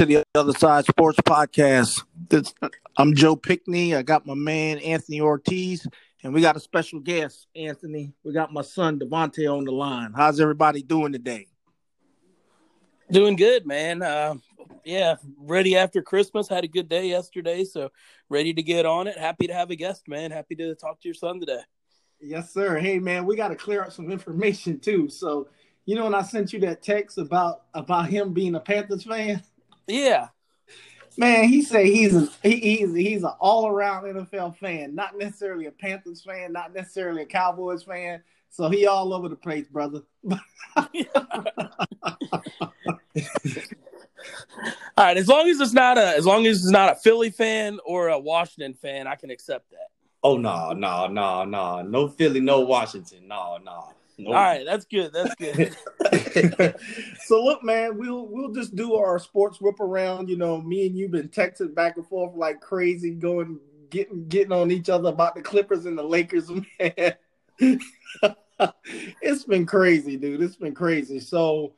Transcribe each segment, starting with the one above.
To the Other Side Sports Podcast. I'm Joe Pickney. I got my man Anthony Ortiz, and we got a special guest, Anthony. We got my son Devontae on the line. How's everybody doing today? Doing good, man. Ready after Christmas. Had a good day yesterday, so ready to get on it. Happy to have a guest, man. Happy to talk to your son today. Yes, sir. Hey, man, we got to clear up some information too. So, you know, when I sent you that text about him being a Panthers fan. Yeah, man. He said he's an all around NFL fan, not necessarily a Panthers fan, not necessarily a Cowboys fan. So he all over the place, brother. All right, as long as it's not a Philly fan or a Washington fan, I can accept that. Oh no, no Philly, no Washington, no. Nope. All right, that's good. So look, man, we'll just do our sports whip around. You know, me and you been texting back and forth like crazy, getting on each other about the Clippers and the Lakers, man. It's been crazy, dude. It's been crazy. So,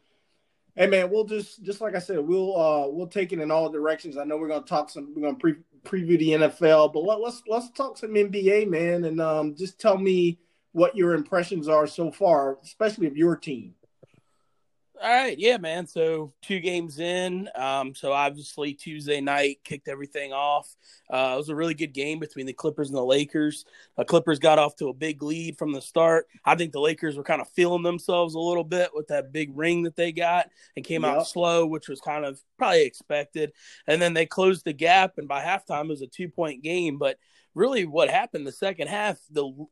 hey, man, we'll just like I said, we'll take it in all directions. I know we're gonna talk some. We're gonna preview the NFL, but let's talk some NBA, man, and just tell me what your impressions are so far, especially of your team. All right. Yeah, man. So 2 games in. So obviously Tuesday night kicked everything off. It was a really good game between the Clippers and the Lakers. The Clippers got off to a big lead from the start. I think the Lakers were kind of feeling themselves a little bit with that big ring that they got and came out slow, which was kind of probably expected. And then they closed the gap, and by halftime it was a 2-point game. But really what happened the second half,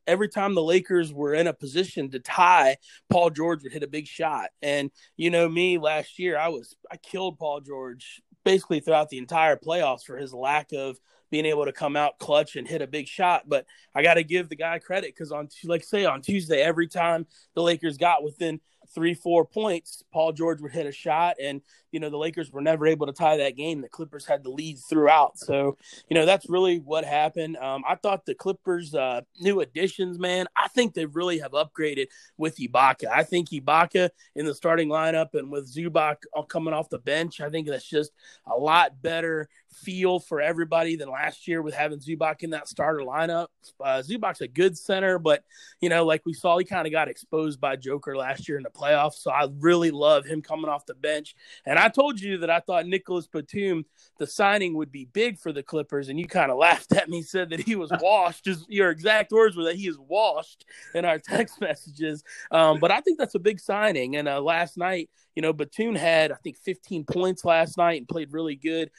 every time the Lakers were in a position to tie, Paul George would hit a big shot. And you know me, last year I killed Paul George basically throughout the entire playoffs for his lack of being able to come out clutch and hit a big shot. But I got to give the guy credit because on Tuesday, every time the Lakers got within 3-4 points, Paul George would hit a shot, and you know the Lakers were never able to tie that game. The Clippers had the lead throughout, so you know that's really what happened. I thought the Clippers' new additions, man, I think they really have upgraded with Ibaka. I think Ibaka in the starting lineup and with Zubak coming off the bench, I think that's just a lot better feel for everybody than last year with having Zubak in that starter lineup. Zubak's a good center, but you know, like we saw, he kind of got exposed by Joker last year in the playoffs, so I really love him coming off the bench. And I told you that I thought Nicholas Batum, the signing, would be big for the Clippers, and you kind of laughed at me, said that he was washed. Your exact words were that he is washed in our text messages. But I think that's a big signing. And last night, you know, Batum had, I think, 15 points last night and played really good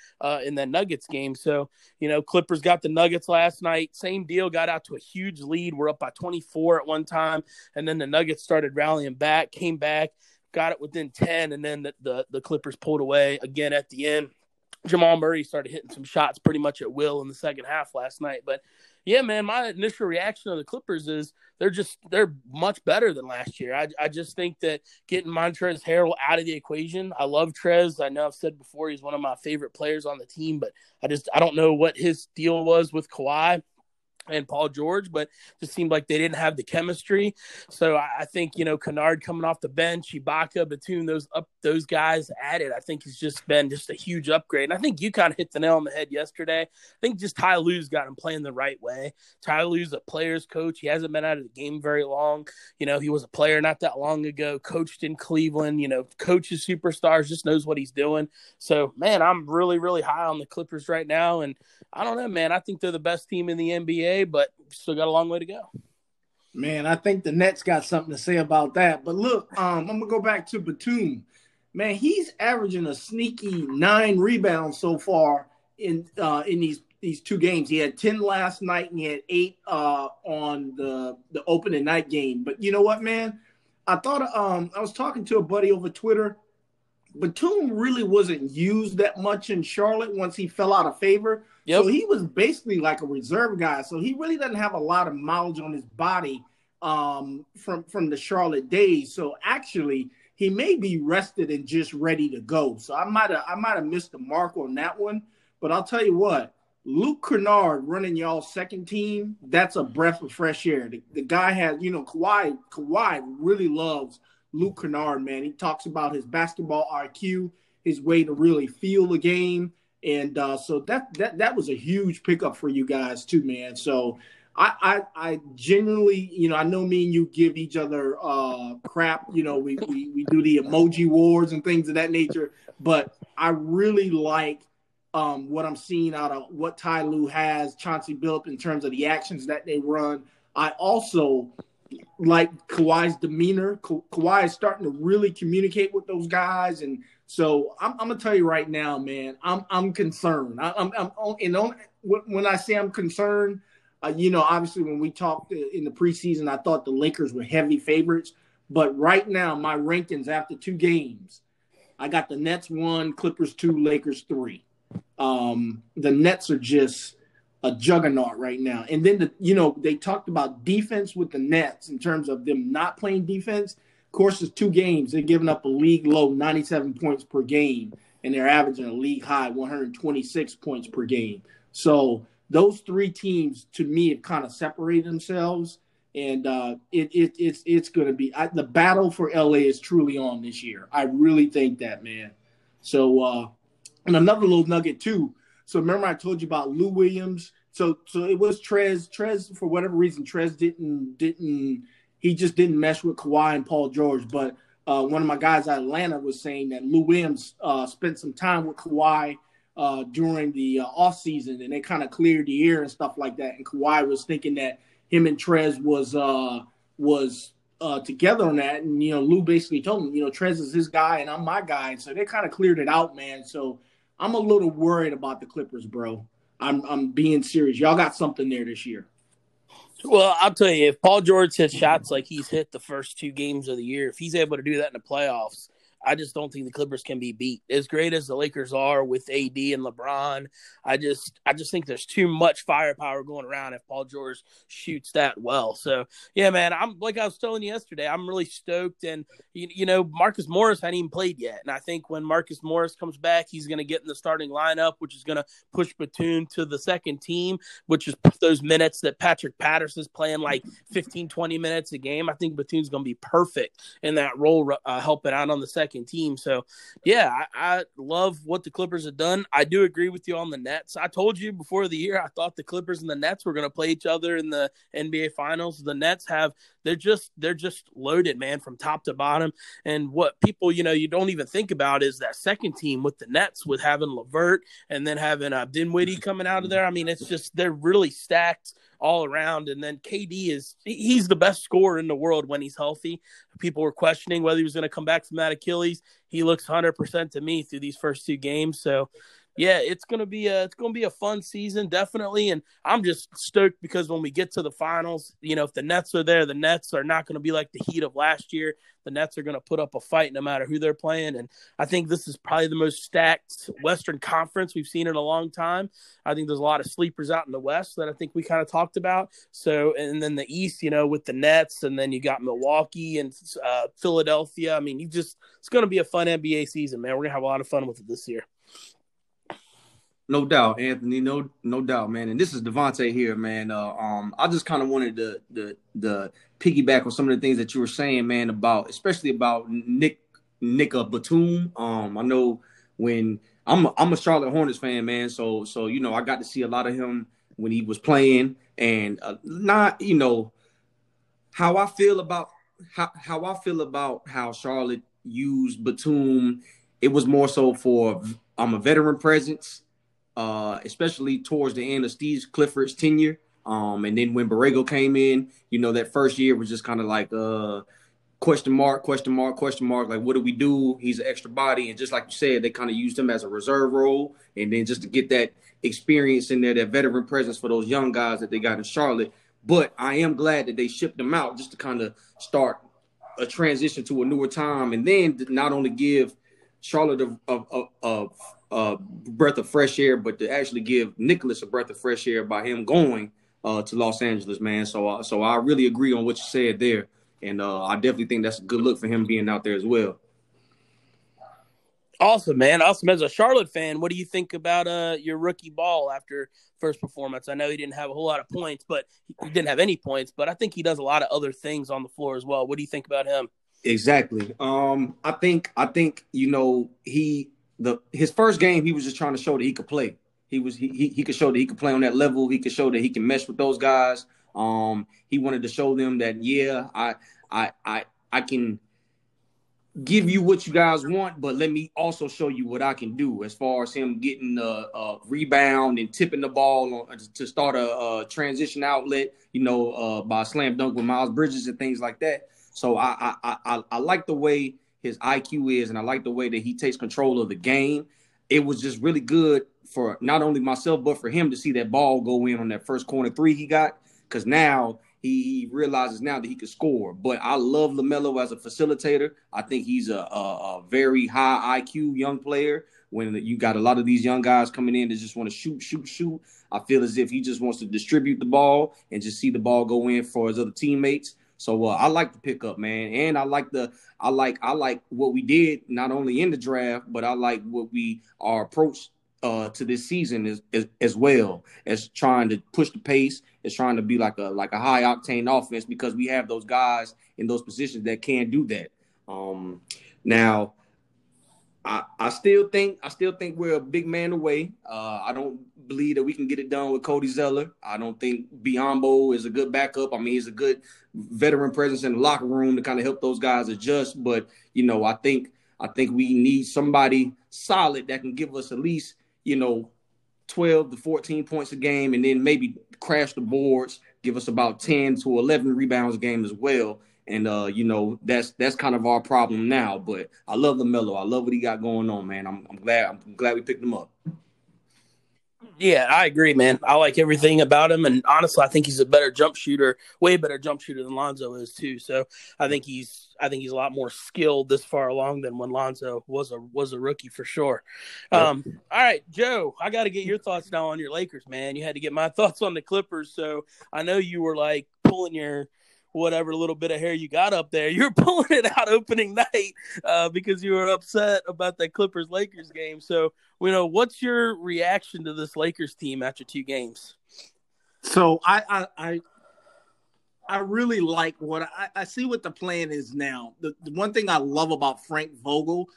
in that Nuggets game. So, you know, Clippers got the Nuggets last night. Same deal, got out to a huge lead. We're up by 24 at one time. And then the Nuggets started rallying back, came back, got it within 10. And then the Clippers pulled away again at the end. Jamal Murray started hitting some shots pretty much at will in the second half last night. But, yeah, man, my initial reaction of the Clippers is they're much better than last year. I just think that getting Montrezl Harrell out of the equation. I love Trez. I know I've said before he's one of my favorite players on the team, but I don't know what his deal was with Kawhi and Paul George, but it just seemed like they didn't have the chemistry. So I think, you know, Kennard coming off the bench, Ibaka, Batum, those guys added, I think it's just been just a huge upgrade. And I think you kind of hit the nail on the head yesterday. I think just Ty Lue's got him playing the right way. Ty Lue's a player's coach. He hasn't been out of the game very long. You know, he was a player not that long ago, coached in Cleveland, you know, coaches superstars, just knows what he's doing. So, man, I'm really, really high on the Clippers right now. And I don't know, man, I think they're the best team in the NBA, but still got a long way to go. Man, I think the Nets got something to say about that. But look, I'm going to go back to Batum. Man, he's averaging a sneaky 9 rebounds so far in these 2 games. He had 10 last night and he had 8 on the opening night game. But you know what, man? I thought I was talking to a buddy over Twitter. Batum really wasn't used that much in Charlotte once he fell out of favor. Yep. So he was basically like a reserve guy. So he really doesn't have a lot of mileage on his body from the Charlotte days. So actually, he may be rested and just ready to go. So I might have missed the mark on that one. But I'll tell you what, Luke Kennard running y'all's second team, that's a breath of fresh air. The guy has, you know, Kawhi really loves Luke Kennard, man. He talks about his basketball IQ. his way to really feel the game. And so that was a huge pickup for you guys too, man. So I genuinely, you know, I know me and you give each other crap. You know, we do the emoji wars and things of that nature. But I really like what I'm seeing out of what Ty Lue has, Chauncey Billups, in terms of the actions that they run. I also like Kawhi's demeanor. Kawhi is starting to really communicate with those guys, and so I'm gonna tell you right now, man, I'm concerned. When I say I'm concerned, you know, obviously when we talked in the preseason, I thought the Lakers were heavy favorites, but right now my rankings after two games, I got the Nets 1, Clippers 2, Lakers 3. The Nets are just a juggernaut right now. And then, you know, they talked about defense with the Nets in terms of them not playing defense. Of course, it's two games. They're giving up a league low 97 points per game, and they're averaging a league high 126 points per game. So those three teams, to me, have kind of separated themselves, and it's going to be the battle for LA is truly on this year. I really think that, man. So and another little nugget too. So remember I told you about Lou Williams. So it was Trez. Trez, for whatever reason, Trez didn't he just didn't mesh with Kawhi and Paul George. But one of my guys at Atlanta was saying that Lou Williams spent some time with Kawhi during the offseason, and they kind of cleared the air and stuff like that. And Kawhi was thinking that him and Trez was together on that. And, you know, Lou basically told him, you know, Trez is his guy and I'm my guy. And so they kind of cleared it out, man. So I'm a little worried about the Clippers, bro. I'm being serious. Y'all got something there this year. Well, I'll tell you, if Paul George hits shots like he's hit the first two games of the year, if he's able to do that in the playoffs, I just don't think the Clippers can be beat. As great as the Lakers are with AD and LeBron, I just think there's too much firepower going around if Paul George shoots that well. So, yeah, man, I'm like I was telling you yesterday, I'm really stoked. And, you know, Marcus Morris hadn't even played yet. And I think when Marcus Morris comes back, he's going to get in the starting lineup, which is going to push Batum to the second team, which is those minutes that Patrick Patterson's playing like 15, 20 minutes a game. I think Batum's going to be perfect in that role, helping out on the second team. So, yeah, I love what the Clippers have done. I do agree with you on the Nets. I told you before the year I thought the Clippers and the Nets were going to play each other in the NBA Finals. The Nets have – they're just loaded, man, from top to bottom. And what people, you know, you don't even think about is that second team with the Nets, with having LeVert and then having Dinwiddie coming out of there. I mean, it's just – they're really stacked all around. And then KD he's the best scorer in the world when he's healthy. People were questioning whether he was going to come back from that Achilles. He looks 100% to me through these first two games. So, yeah, it's going to be a fun season, definitely. And I'm just stoked because when we get to the finals, you know, if the Nets are there, the Nets are not going to be like the Heat of last year. The Nets are going to put up a fight no matter who they're playing. And I think this is probably the most stacked Western Conference we've seen in a long time. I think there's a lot of sleepers out in the West that I think we kind of talked about. So, and then the East, you know, with the Nets, and then you got Milwaukee and Philadelphia. I mean, it's going to be a fun NBA season, man. We're going to have a lot of fun with it this year. No doubt, Anthony. No doubt, man. And this is Devontae here, man. I just kind of wanted to the piggyback on some of the things that you were saying, man, about especially about Nick Batum. I know when I'm a Charlotte Hornets fan, man. So you know, I got to see a lot of him when he was playing, and not, you know, how I feel about how Charlotte used Batum. It was more so for a veteran presence. Especially towards the end of Steve Clifford's tenure. And then when Borrego came in, you know, that first year was just kind of like question mark. Like, what do we do? He's an extra body. And just like you said, they kind of used him as a reserve role. And then just to get that experience in there, that veteran presence for those young guys that they got in Charlotte. But I am glad that they shipped them out just to kind of start a transition to a newer time. And then not only give Charlotte a breath of fresh air, but to actually give Nicholas a breath of fresh air by him going to Los Angeles, man. So I really agree on what you said there. And I definitely think that's a good look for him being out there as well. Awesome, man. Awesome. As a Charlotte fan, what do you think about your rookie Ball after first performance? I know he didn't have a whole lot of points, but he didn't have any points, but I think he does a lot of other things on the floor as well. What do you think about him? Exactly. I think, you know, he his first game, he was just trying to show that he could play. He could show that he could play on that level. He could show that he can mesh with those guys. He wanted to show them that, yeah, I can give you what you guys want, but let me also show you what I can do. As far as him getting a rebound and tipping the ball to start a transition outlet, by slam dunk with Miles Bridges and things like that. So I like the way his IQ is, and I like the way that he takes control of the game. It was just really good for not only myself, but for him to see that ball go in on that first corner three he got, because now he realizes now that he can score. But I love LaMelo as a facilitator. I think he's a very high IQ young player. When you got a lot of these young guys coming in that just want to shoot, I feel as if he just wants to distribute the ball and just see the ball go in for his other teammates. So I like the pickup, man, and I like what we did not only in the draft, but I like what our approach to this season is as well as trying to push the pace, as trying to be like a high octane offense, because we have those guys in those positions that can do that. Now, I still think we're a big man away. I don't believe that we can get it done with Cody Zeller. I don't think Biyombo is a good backup. I mean, he's a good veteran presence in the locker room to kind of help those guys adjust. But, I think we need somebody solid that can give us at least, 12 to 14 points a game, and then maybe crash the boards, give us about 10 to 11 rebounds a game as well. And, that's kind of our problem now. But I love LaMelo. I love what he got going on, man. I'm glad we picked him up. Yeah, I agree, man. I like everything about him. And honestly, I think he's a better jump shooter, way better jump shooter than Lonzo is too. So I think he's a lot more skilled this far along than when Lonzo was a rookie for sure. Yep. All right, Joe, I got to get your thoughts now on your Lakers, man. You had to get my thoughts on the Clippers. So I know you were like pulling your whatever little bit of hair you got up there, you're pulling it out opening night because you were upset about that Clippers-Lakers game. So, what's your reaction to this Lakers team after two games? So I really like what I see what the plan is now. The one thing I love about Frank Vogel,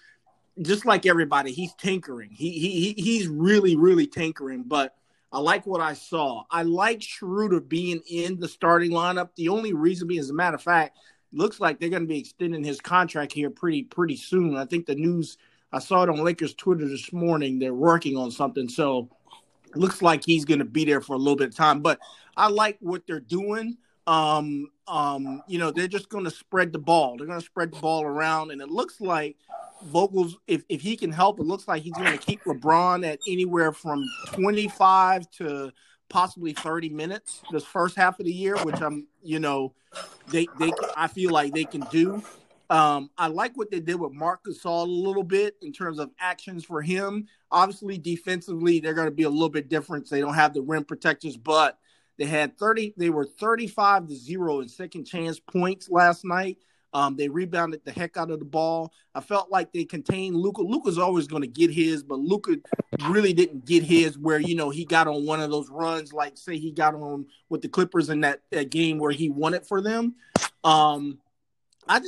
just like everybody, he's tinkering. He's really, really tinkering, but I like what I saw. I like Schroeder being in the starting lineup. The only reason being, as a matter of fact, looks like they're going to be extending his contract here pretty soon. I think the news, I saw it on Lakers Twitter this morning, they're working on something. So looks like he's going to be there for a little bit of time. But I like what they're doing. They're just going to spread the ball. They're going to spread the ball around. And it looks like Vogel's, if he can help, it looks like he's going to keep LeBron at anywhere from 25 to possibly 30 minutes this first half of the year, which I feel like they can do. I like what they did with Marc Gasol a little bit in terms of actions for him. Obviously, defensively, they're going to be a little bit different. They don't have the rim protectors, but they were 35-0 in second chance points last night. They rebounded the heck out of the ball. I felt like they contained Luka. Luka's always going to get his, but Luka really didn't get his where, he got on one of those runs, like say he got on with the Clippers in that game where he won it for them. I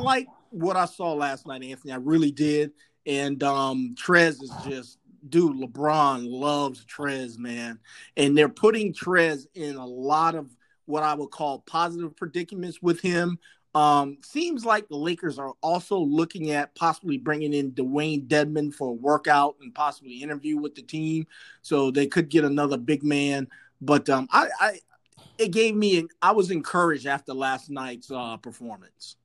like what I saw last night, Anthony. I really did. And Trez is just, dude, LeBron loves Trez, man. And they're putting Trez in a lot of what I would call positive predicaments with him. Seems like the Lakers are also looking at possibly bringing in Dwayne Dedmon for a workout and possibly interview with the team. So they could get another big man. But I was encouraged after last night's performance.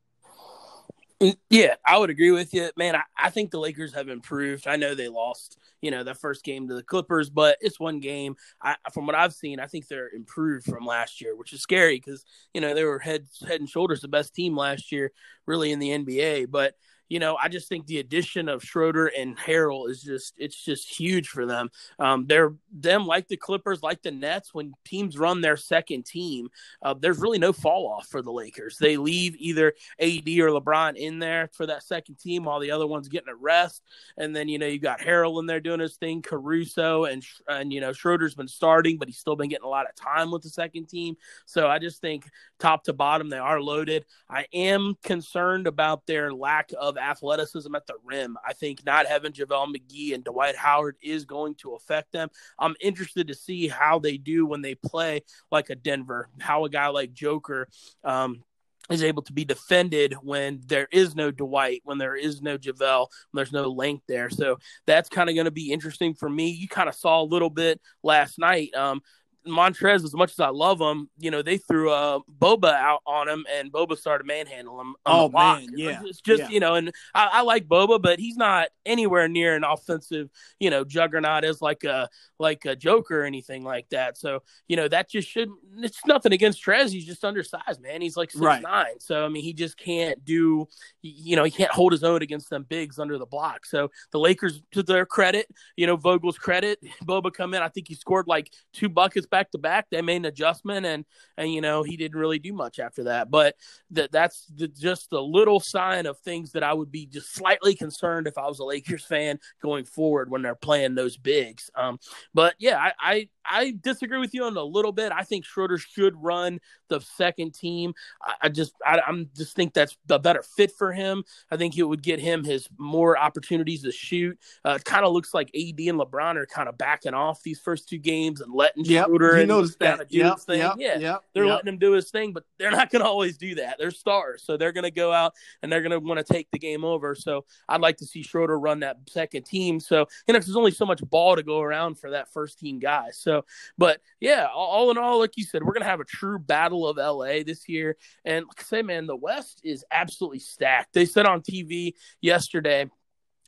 Yeah, I would agree with you, man. I think the Lakers have improved. I know they lost, that first game to the Clippers, but it's one game. From what I've seen, I think they're improved from last year, which is scary because, they were head and shoulders the best team last year, really, in the NBA. But, I just think the addition of Schroeder and Harrell it's just huge for them. They're like the Clippers, like the Nets, when teams run their second team, there's really no fall off for the Lakers. They leave either AD or LeBron in there for that second team while the other one's getting a rest. And then, you got Harrell in there doing his thing, Caruso, and Schroeder's been starting, but he's still been getting a lot of time with the second team. So I just think top to bottom, they are loaded. I am concerned about their lack of of athleticism at the rim. I think not having JaVale McGee and Dwight Howard is going to affect them. I'm interested to see how they do when they play like a Denver, how a guy like Joker is able to be defended when there is no Dwight, when there is no JaVale, when there's no length there. So that's kind of going to be interesting for me. You kind of saw a little bit last night. Montrez, as much as I love him, you know, they threw Boba out on him, and Boba started manhandling him. Oh, man, yeah. It's just, yeah. You know, and I like Boba, but he's not anywhere near an offensive, you know, juggernaut as like a Joker or anything like that. So, you know, that just shouldn't – it's nothing against Trez. He's just undersized, man. He's like 6'9". Right. So, I mean, he just can't do – you know, he can't hold his own against them bigs under the block. So, the Lakers, to their credit, you know, Vogel's credit, Boba come in. I think he scored like 2 buckets back-to-back. They made an adjustment, and you know, he didn't really do much after that. But that's just the little sign of things that I would be just slightly concerned if I was a Lakers fan going forward when they're playing those bigs. But, yeah, I disagree with you on a little bit. I think Schroeder should run the second team. I just think that's the better fit for him. I think it would get him his more opportunities to shoot. It kind of looks like AD and LeBron are kind of backing off these first 2 games and letting Schroeder and do his thing. They're letting him do his thing, but they're not going to always do that. They're stars, so they're going to go out and they're going to want to take the game over. So I'd like to see Schroeder run that second team. So, you know, there's only so much ball to go around for that first team guy. So, but yeah, all in all, like you said, we're going to have a true battle of LA this year. And like I say, man, the West is absolutely stacked. They said on TV yesterday,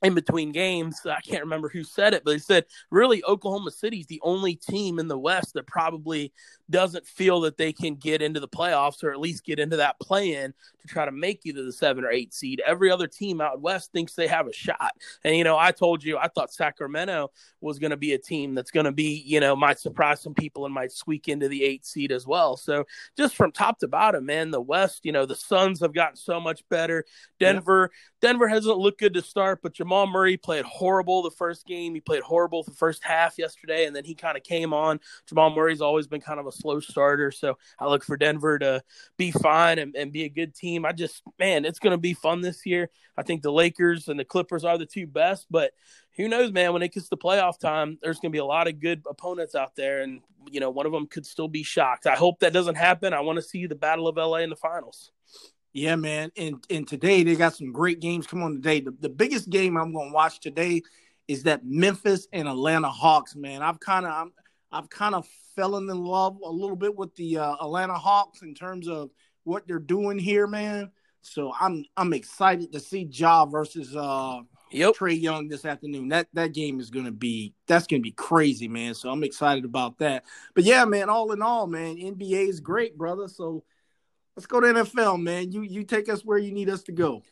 in between games, I can't remember who said it, but they said really Oklahoma City is the only team in the West that probably doesn't feel that they can get into the playoffs or at least get into that play-in to try to make either the 7 or 8 seed. Every other team out West thinks they have a shot. And, you know, I told you, I thought Sacramento was going to be a team that's going to be, you know, might surprise some people and might squeak into the 8 seed as well. So just from top to bottom, man, the West, you know, the Suns have gotten so much better. Denver hasn't looked good to start, but Jamal Murray played horrible the first game. He played horrible the first half yesterday, and then he kind of came on. Jamal Murray's always been kind of a slow starter, so I look for Denver to be fine and be a good team. I just, man, it's going to be fun this year. I think the Lakers and the Clippers are the 2 best, but who knows, man, when it gets to playoff time, there's going to be a lot of good opponents out there, and, you know, one of them could still be shocked. I hope that doesn't happen. I want to see the Battle of LA in the finals. Yeah, man, and today they got some great games. Come on today. The biggest game I'm going to watch today is that Memphis and Atlanta Hawks, man. I've kind of fallen in love a little bit with the Atlanta Hawks in terms of what they're doing here, man. So I'm excited to see Ja versus Trae Young this afternoon. That game is going to be – that's going to be crazy, man. So I'm excited about that. But, yeah, man, all in all, man, NBA is great, brother. So – let's go to NFL, man. You take us where you need us to go.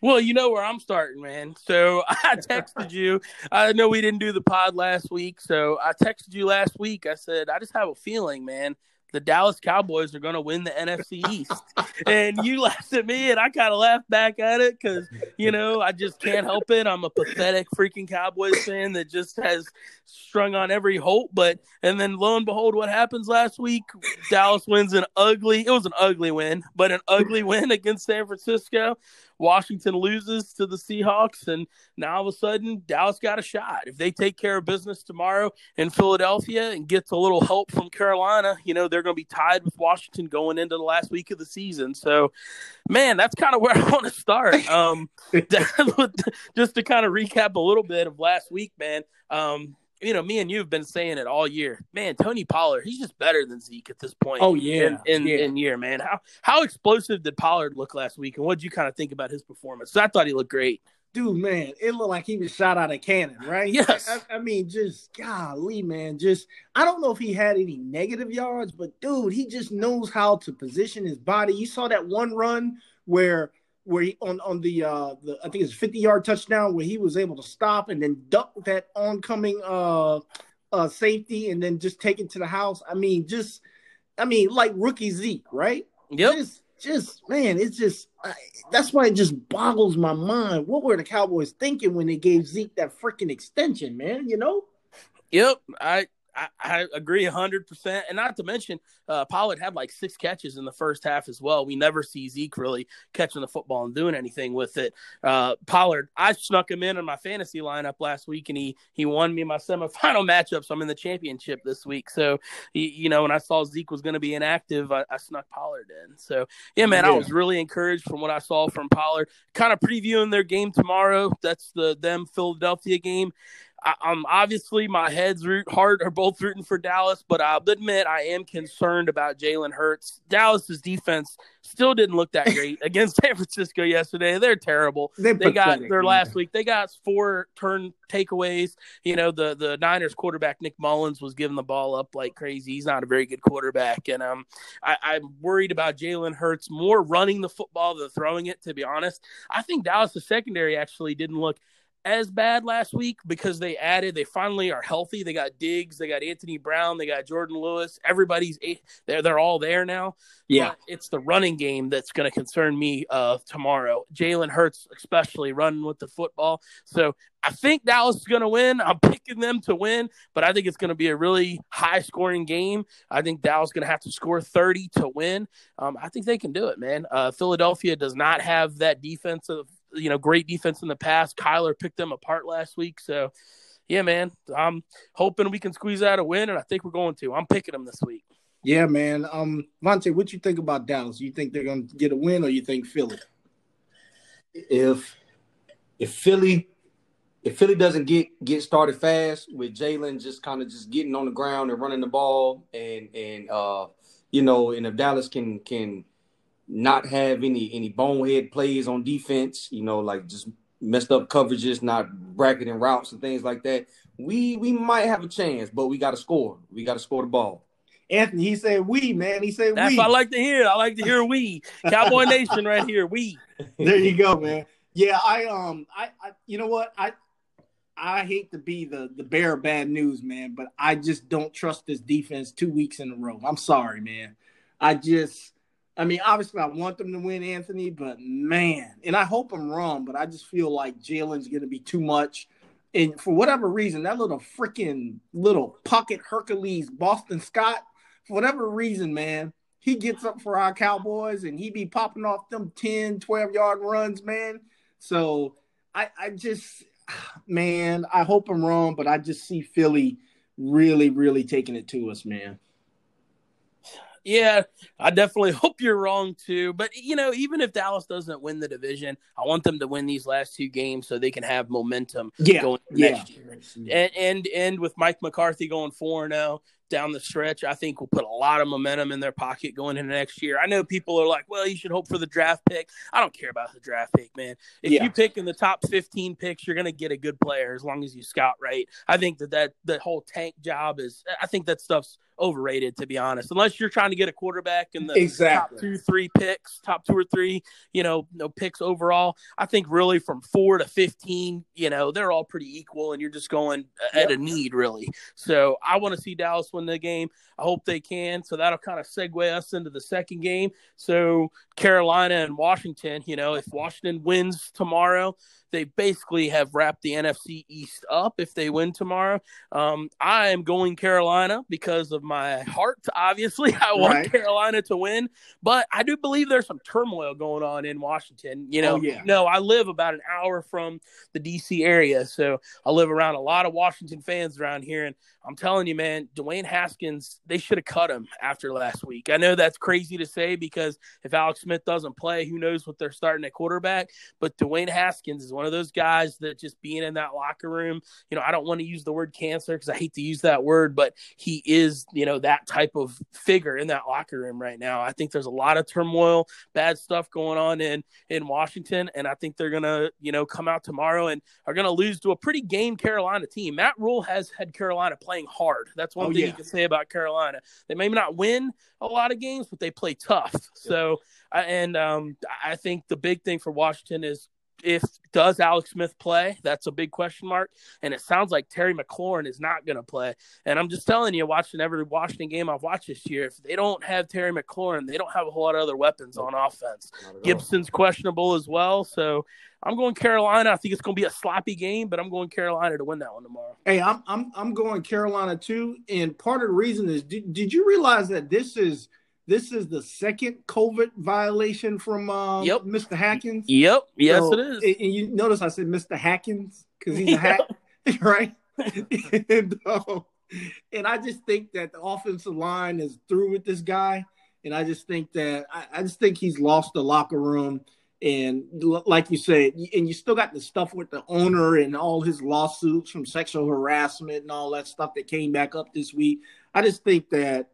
Well, you know where I'm starting, man. So I texted you. I know we didn't do the pod last week, so I texted you last week. I said, I just have a feeling, man, the Dallas Cowboys are going to win the NFC East. And you laughed at me, and I kind of laughed back at it because, you know, I just can't help it. I'm a pathetic freaking Cowboys fan that just has strung on every hope. And then lo and behold, what happens last week? Dallas wins an ugly win against San Francisco. Washington loses to the Seahawks, and now all of a sudden Dallas got a shot. If they take care of business tomorrow in Philadelphia and gets a little help from Carolina, you know, they're going to be tied with Washington going into the last week of the season. So, man, that's kind of where I want to start. Just to kind of recap a little bit of last week, man. You know, me and you have been saying it all year. Man, Tony Pollard, he's just better than Zeke at this point. Oh, yeah. In year, man. How explosive did Pollard look last week, and what did you kind of think about his performance? I thought he looked great. Dude, man, it looked like he was shot out of cannon, right? Yes. I mean, just, golly, man, just – I don't know if he had any negative yards, but, dude, he just knows how to position his body. You saw that one run where he on the I think it's a 50-yard touchdown where he was able to stop and then duck that oncoming safety and then just take it to the house. I mean, like rookie Zeke, right? Yep. Just man, it's just that's why it just boggles my mind. What were the Cowboys thinking when they gave Zeke that freaking extension, man? You know? Yep. I. I agree 100%. And not to mention, Pollard had like 6 catches in the first half as well. We never see Zeke really catching the football and doing anything with it. Pollard, I snuck him in my fantasy lineup last week, and he won me my semifinal matchup, so I'm in the championship this week. So, when I saw Zeke was going to be inactive, I snuck Pollard in. So, yeah, man, yeah. I was really encouraged from what I saw from Pollard. Kind of previewing their game tomorrow. That's the Philadelphia game. I'm obviously my heart are both rooting for Dallas, but I'll admit I am concerned about Jalen Hurts. Dallas's defense still didn't look that great against San Francisco yesterday. They're terrible. They got their last week. They got 4 turn takeaways. The Niners quarterback Nick Mullins was giving the ball up like crazy. He's not a very good quarterback, and I'm worried about Jalen Hurts more running the football than throwing it. To be honest, I think Dallas's secondary actually didn't look as bad last week because they finally are healthy. They got Diggs, they got Anthony Brown, they got Jordan Lewis. Everybody's they're all there now. Yeah, but it's the running game that's going to concern me tomorrow. Jalen Hurts, especially running with the football. So I think Dallas is going to win. I'm picking them to win, but I think it's going to be a really high scoring game. I think Dallas is going to have to score 30 to win. I think they can do it, man. Philadelphia does not have that defensive. Great defense in the past. Kyler picked them apart last week. So, yeah, man, I'm hoping we can squeeze out a win, and I think we're going to. I'm picking them this week. Yeah, man. Vontae, what you think about Dallas? You think they're going to get a win, or you think Philly? If Philly doesn't get started fast with Jalen just kind of just getting on the ground and running the ball, and if Dallas can not have any bonehead plays on defense, like just messed up coverages, not bracketing routes and things like that, we might have a chance, but we got to score. We got to score the ball. Anthony, he said we, man. He said that's we. That's what I like to hear. I like to hear we. Cowboy Nation right here, we. There you go, man. Yeah, I you know what? I hate to be the bearer of bad news, man, but I just don't trust this defense 2 weeks in a row. I'm sorry, man. Obviously, I want them to win, Anthony, but, man, and I hope I'm wrong, but I just feel like Jalen's going to be too much. And for whatever reason, that little pocket Hercules Boston Scott, for whatever reason, man, he gets up for our Cowboys, and he be popping off them 10, 12-yard runs, man. So I just, man, I hope I'm wrong, but I just see Philly really, really taking it to us, man. Yeah, I definitely hope you're wrong, too. But, even if Dallas doesn't win the division, I want them to win these last 2 games so they can have momentum going next year. And with Mike McCarthy going 4-0 down the stretch, I think we'll put a lot of momentum in their pocket going into next year. I know people are like, well, you should hope for the draft pick. I don't care about the draft pick, man. If you pick in the top 15 picks, you're going to get a good player as long as you scout right. I think that whole tank job that stuff's overrated, to be honest, unless you're trying to get a quarterback in the top 2 or 3 picks overall. I think really from 4 to 15, they're all pretty equal, and you're just going at a need, really. So I want to see Dallas win the game. I hope they can. So that'll kind of segue us into the second game. So Carolina and Washington, if Washington wins tomorrow, they basically have wrapped the NFC East up if they win tomorrow. I am going Carolina because of my heart, obviously. I want Carolina to win, but I do believe there's some turmoil going on in Washington. I live about an hour from the D.C. area, so I live around a lot of Washington fans around here, and I'm telling you, man, Dwayne Haskins, they should have cut him after last week. I know that's crazy to say because if Alex Smith doesn't play, who knows what they're starting at quarterback, but Dwayne Haskins is one of those guys that just being in that locker room, I don't want to use the word cancer because I hate to use that word, but he is, that type of figure in that locker room right now. I think there's a lot of turmoil, bad stuff going on in Washington, and I think they're going to, come out tomorrow and are going to lose to a pretty game Carolina team. Matt Rule has had Carolina play hard. That's one thing you can say about Carolina. They may not win a lot of games, but they play tough. So, I think the big thing for Washington is does Alex Smith play? That's a big question mark. And it sounds like Terry McLaurin is not going to play. And I'm just telling you, watching every Washington game I've watched this year, if they don't have Terry McLaurin, they don't have a whole lot of other weapons on offense. Gibson's questionable as well. So I'm going Carolina. I think it's going to be a sloppy game, but I'm going Carolina to win that one tomorrow. Hey, I'm going Carolina too. And part of the reason is, did you realize that this is the second COVID violation from Mr. Hackins? Yep. Yes, so, it is. And you notice I said Mr. Hackins because he's a hack, right? and I just think that the offensive line is through with this guy. And I just think that I just think he's lost the locker room. And like you said, and you still got the stuff with the owner and all his lawsuits from sexual harassment and all that stuff that came back up this week. I just think that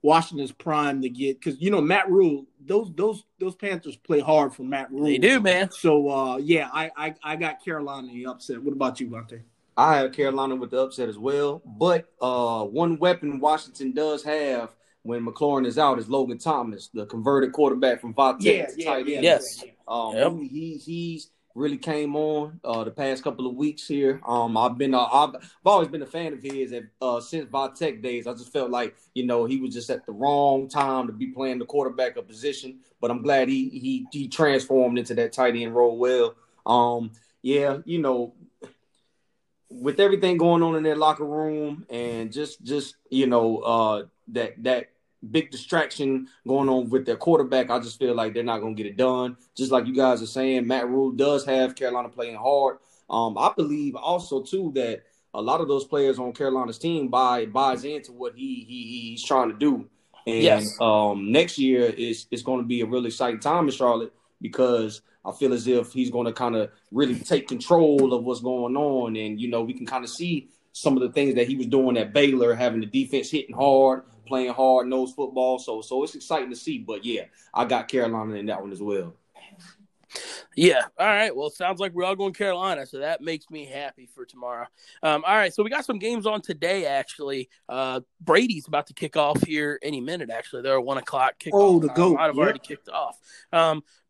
Washington's primed to get, because you know Matt Rule, those Panthers play hard for Matt Rule. They do, man. So I got Carolina in the upset. What about you, Vontae? I have Carolina with the upset as well. But one weapon Washington does have when McLaurin is out is Logan Thomas, the converted quarterback from Vontae. Yes. He's really came on the past couple of weeks here. I've always been a fan of his since Vontae days. I just felt like, you know, he was just at the wrong time to be playing the quarterback position. But I'm glad he transformed into that tight end role well. You know, with everything going on in their locker room and just you know, that big distraction going on with their quarterback, I just feel like they're not going to get it done. Just like you guys are saying, Matt Rule does have Carolina playing hard. I believe also, too, that a lot of those players on Carolina's team buys into what he's trying to do. And next year it's going to be a really exciting time in Charlotte because I feel as if he's going to kind of really take control of what's going on. And, you know, we can kind of see some of the things that he was doing at Baylor, having the defense hitting hard, playing hard-nosed football. So it's exciting to see. But, yeah, I got Carolina in that one as well. Yeah. All right. Well, it sounds like we're all going Carolina, so that makes me happy for tomorrow. All right. So we got some games on today, actually. Brady's about to kick off here any minute, actually. They're a 1 o'clock kickoff. Oh, the GOAT. I've already kicked off.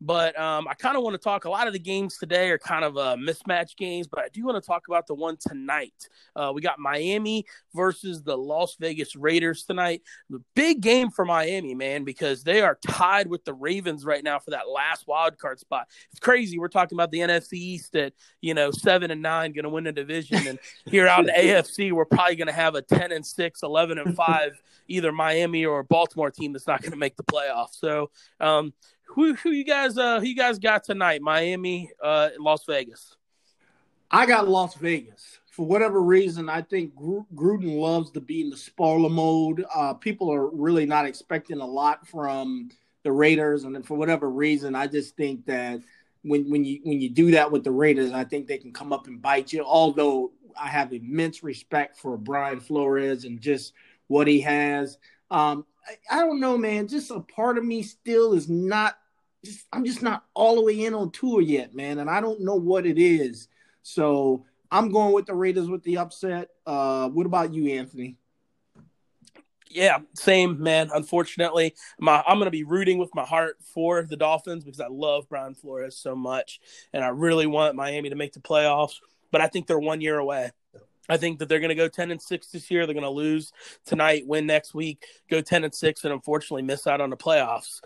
But I kind of want to talk – a lot of the games today are kind of mismatch games, but I do want to talk about the one tonight. We got Miami versus the Las Vegas Raiders tonight. The big game for Miami, man, because they are tied with the Ravens right now for that last wild card spot. It's crazy. We're talking about the NFC East at, you know, 7-9 going to win the division, and here out in the AFC we're probably going to have a 10-6, 11-5 either Miami or Baltimore team that's not going to make the playoffs. So, who you guys got tonight? Miami, Las Vegas. I got Las Vegas. For whatever reason, I think Gruden loves to be in the spoiler mode. People are really not expecting a lot from the Raiders, and for whatever reason, I just think that when you do that with the Raiders, I think they can come up and bite you. Although I have immense respect for Brian Flores and just what he has. I don't know, man. Just a part of me still is not – I'm just not all the way in on tour yet, man, and I don't know what it is. So I'm going with the Raiders with the upset. What about you, Anthony? Yeah, same, man. Unfortunately, I'm going to be rooting with my heart for the Dolphins because I love Brian Flores so much, and I really want Miami to make the playoffs, but I think they're 1 year away. I think that they're going to go 10-6 this year. They're going to lose tonight, win next week, go 10-6, and unfortunately miss out on the playoffs.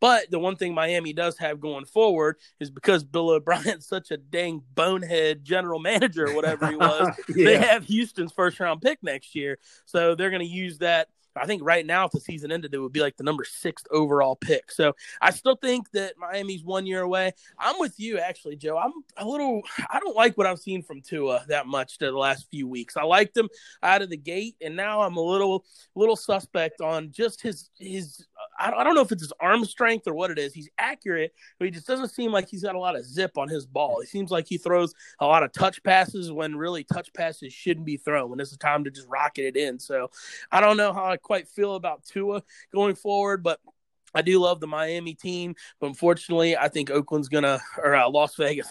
But the one thing Miami does have going forward is because Bill O'Brien's such a dang bonehead general manager, whatever he was, They have Houston's first-round pick next year. So they're going to use that. I think right now, if the season ended, it would be like the number 6th overall pick. So I still think that Miami's 1 year away. I'm with you, actually, Joe. I don't like what I've seen from Tua that much the last few weeks. I liked him out of the gate, and now I'm a little suspect on just his. I don't know if it's his arm strength or what it is. He's accurate, but he just doesn't seem like he's got a lot of zip on his ball. He seems like he throws a lot of touch passes when really touch passes shouldn't be thrown, when it's a time to just rocket it in. So I don't know how I quite feel about Tua going forward, but I do love the Miami team, but unfortunately, I think Las Vegas,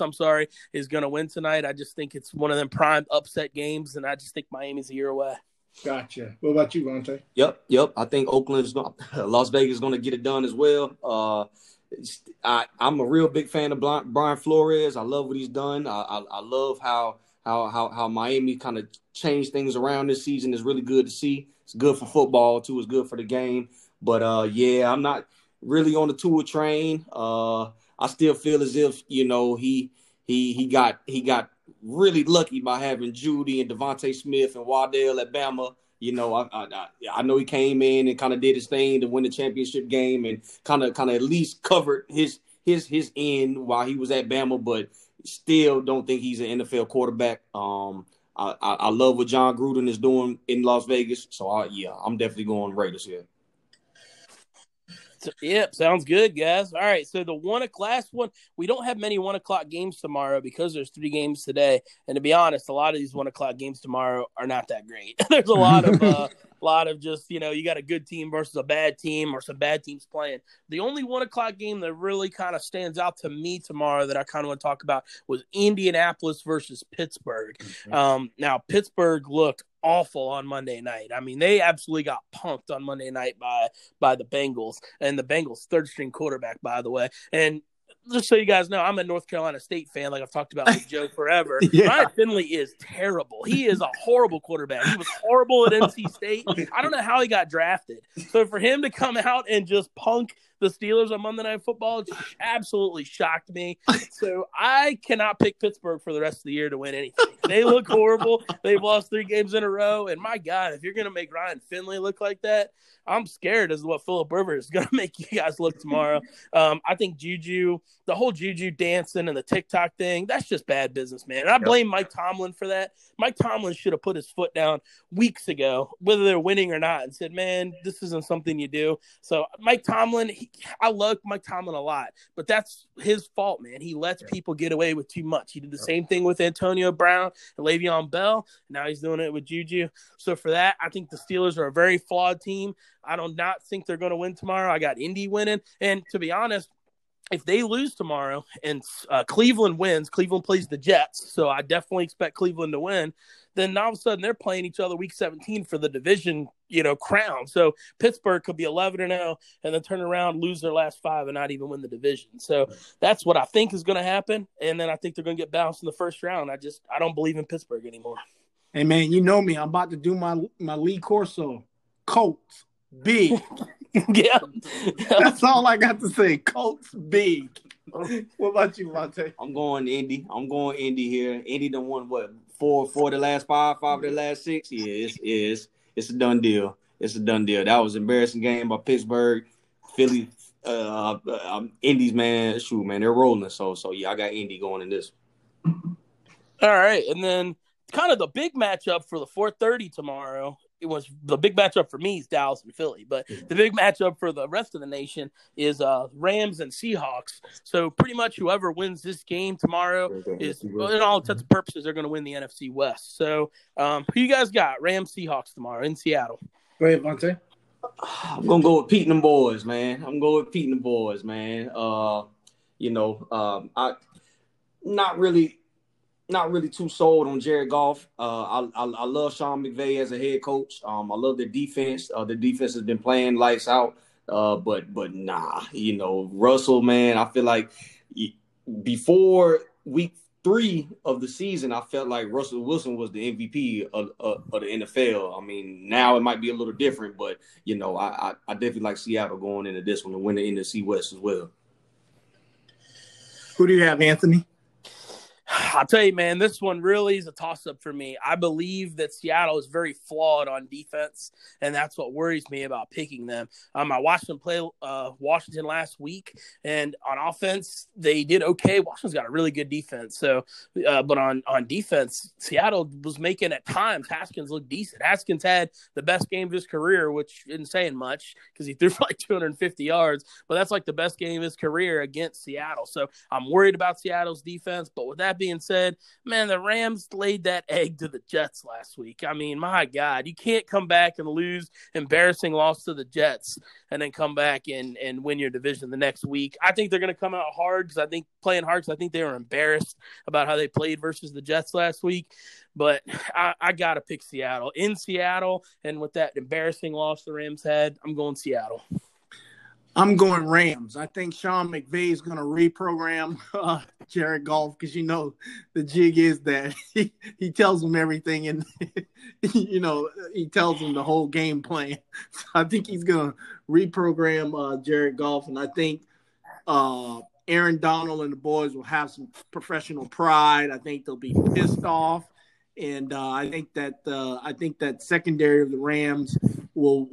is going to win tonight. I just think it's one of them prime upset games, and I just think Miami's a year away. Gotcha. What about you, Vontae? Yep. I think Las Vegas is going to get it done as well. I'm a real big fan of Brian Flores. I love what he's done. I love how Miami kind of changed things around this season. It's really good to see. It's good for football too. It's good for the game. But yeah, I'm not really on the Tua train. I still feel as if, you know, he got really lucky by having Judy and Devontae Smith and Waddell at Bama. You know, I know he came in and kind of did his thing to win the championship game and kind of at least covered his end while he was at Bama, but still don't think he's an NFL quarterback. I love what John Gruden is doing in Las Vegas, so I'm definitely going Raiders here. So, yep, sounds good, guys. All right, so the 1:00 we don't have many 1:00 games tomorrow because there's 3 games today. And to be honest, a lot of these 1:00 games tomorrow are not that great. There's a lot of just, you know, you got a good team versus a bad team or some bad teams playing. The only 1:00 game that really kind of stands out to me tomorrow that I kind of want to talk about was Indianapolis versus Pittsburgh. Mm-hmm. Now, Pittsburgh looked awful on Monday night. I mean, they absolutely got punked on Monday night by the Bengals, and the Bengals' third-string quarterback, by the way. And just so you guys know, I'm a North Carolina State fan, like I've talked about with Joe forever. Yeah. Ryan Finley is terrible. He is a horrible quarterback. He was horrible at NC State. I don't know how he got drafted. So for him to come out and just punk the Steelers on Monday Night Football just absolutely shocked me. So I cannot pick Pittsburgh for the rest of the year to win anything. They look horrible. They've lost 3 games in a row. And my God, if you're going to make Ryan Finley look like that, I'm scared as to what Phillip Rivers is going to make you guys look tomorrow. I think Juju, the whole Juju dancing and the TikTok thing, that's just bad business, man. And I blame Mike Tomlin for that. Mike Tomlin should have put his foot down weeks ago, whether they're winning or not, and said, man, this isn't something you do. So Mike Tomlin, I love Mike Tomlin a lot, but that's his fault, man. He lets people get away with too much. He did the same thing with Antonio Brown and Le'Veon Bell. Now he's doing it with Juju. So for that, I think the Steelers are a very flawed team. I do not think they're going to win tomorrow. I got Indy winning. And to be honest, if they lose tomorrow and Cleveland wins, Cleveland plays the Jets, so I definitely expect Cleveland to win, then all of a sudden they're playing each other week 17 for the division, you know, crown. So Pittsburgh could be 11-0 and then turn around, lose their last 5 and not even win the division. So that's what I think is going to happen, and then I think they're going to get bounced in the first round. I don't believe in Pittsburgh anymore. Hey, man, you know me. I'm about to do my Lee Corso. Colts, big. Yeah, that's all I got to say. Colts big. What about you, Monte? I'm going Indy. here. Indy done won what, 4 of the last 5, 5 of the last 6. Yeah, it's a done deal. That was an embarrassing game by Pittsburgh. Philly, Indy's, man. Shoot, man, they're rolling. So yeah, I got Indy going in this. All right, and then kind of the big matchup for the 4:30 tomorrow. It was the big matchup for me is Dallas and Philly, but the big matchup for the rest of the nation is Rams and Seahawks. So pretty much whoever wins this game tomorrow is, in all intents and purposes, they're going to win the NFC West. So who you guys got? Rams, Seahawks tomorrow in Seattle. Go ahead, Vontae. I'm going to go with Pete and the boys, man. You know, I not really too sold on Jared Goff. I love Sean McVay as a head coach. I love their defense. Their defense has been playing lights out. But nah, you know, Russell, man, I feel like before week 3 of the season, I felt like Russell Wilson was the MVP of the NFL. I mean, now it might be a little different, but, you know, I definitely like Seattle going into this one and winning the NFC West as well. Who do you have, Anthony? I'll tell you, man, this one really is a toss-up for me. I believe that Seattle is very flawed on defense, and that's what worries me about picking them. I watched them play Washington last week, and on offense, they did okay. Washington's got a really good defense. So, but on defense, Seattle was making, at times, Haskins look decent. Haskins had the best game of his career, which isn't saying much because he threw for like 250 yards, but that's like the best game of his career against Seattle. So I'm worried about Seattle's defense, but with that being said, man, the Rams laid that egg to the Jets last week. I mean, my God, you can't come back and lose embarrassing loss to the Jets and then come back and win your division the next week. I think they're going to come out hard because I think they were embarrassed about how they played versus the Jets last week. But I got to pick Seattle. In Seattle, and with that embarrassing loss the Rams had, I'm going Seattle. I'm going Rams. I think Sean McVay is going to reprogram Jared Goff because, you know, the jig is that he tells him everything and, you know, he tells him the whole game plan. So I think he's going to reprogram Jared Goff, and I think Aaron Donald and the boys will have some professional pride. I think they'll be pissed off, and I think that secondary of the Rams – with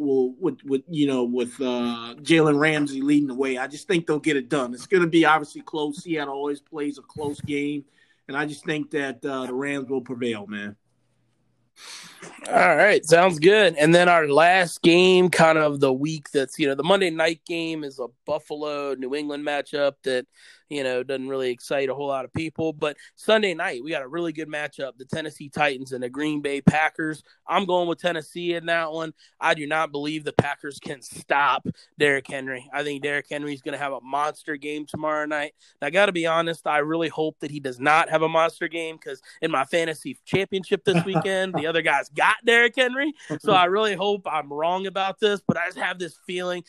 Jalen Ramsey leading the way. I just think they'll get it done. It's going to be obviously close. Seattle always plays a close game, and I just think that the Rams will prevail, man. All right, sounds good. And then our last game, kind of the week that's, you know, the Monday night game is a Buffalo-New England matchup that, you know, doesn't really excite a whole lot of people. But Sunday night, we got a really good matchup, the Tennessee Titans and the Green Bay Packers. I'm going with Tennessee in that one. I do not believe the Packers can stop Derrick Henry. I think Derrick Henry is going to have a monster game tomorrow night. And I got to be honest, I really hope that he does not have a monster game because in my fantasy championship this weekend, the other guy's got Derrick Henry. So I really hope I'm wrong about this, but I just have this feeling.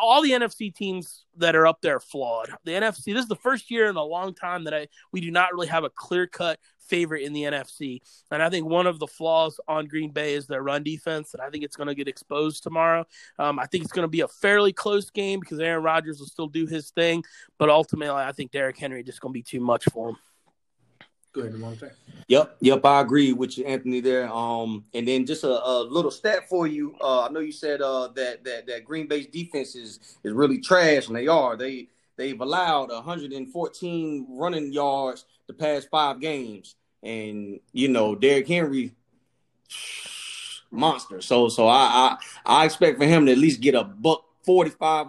All the NFC teams that are up there flawed. The NFC, this is the first year in a long time that we do not really have a clear-cut favorite in the NFC. And I think one of the flaws on Green Bay is their run defense, and I think it's going to get exposed tomorrow. I think it's going to be a fairly close game because Aaron Rodgers will still do his thing, but ultimately I think Derrick Henry is just going to be too much for him. Go ahead, Devontae. Yep, I agree with you, Anthony, there. And then just a little stat for you. I know you said that Green Bay's defense is really trash, and they are. They've allowed 114 running yards the past 5 games. And, you know, Derrick Henry, monster. So I expect for him to at least get a $145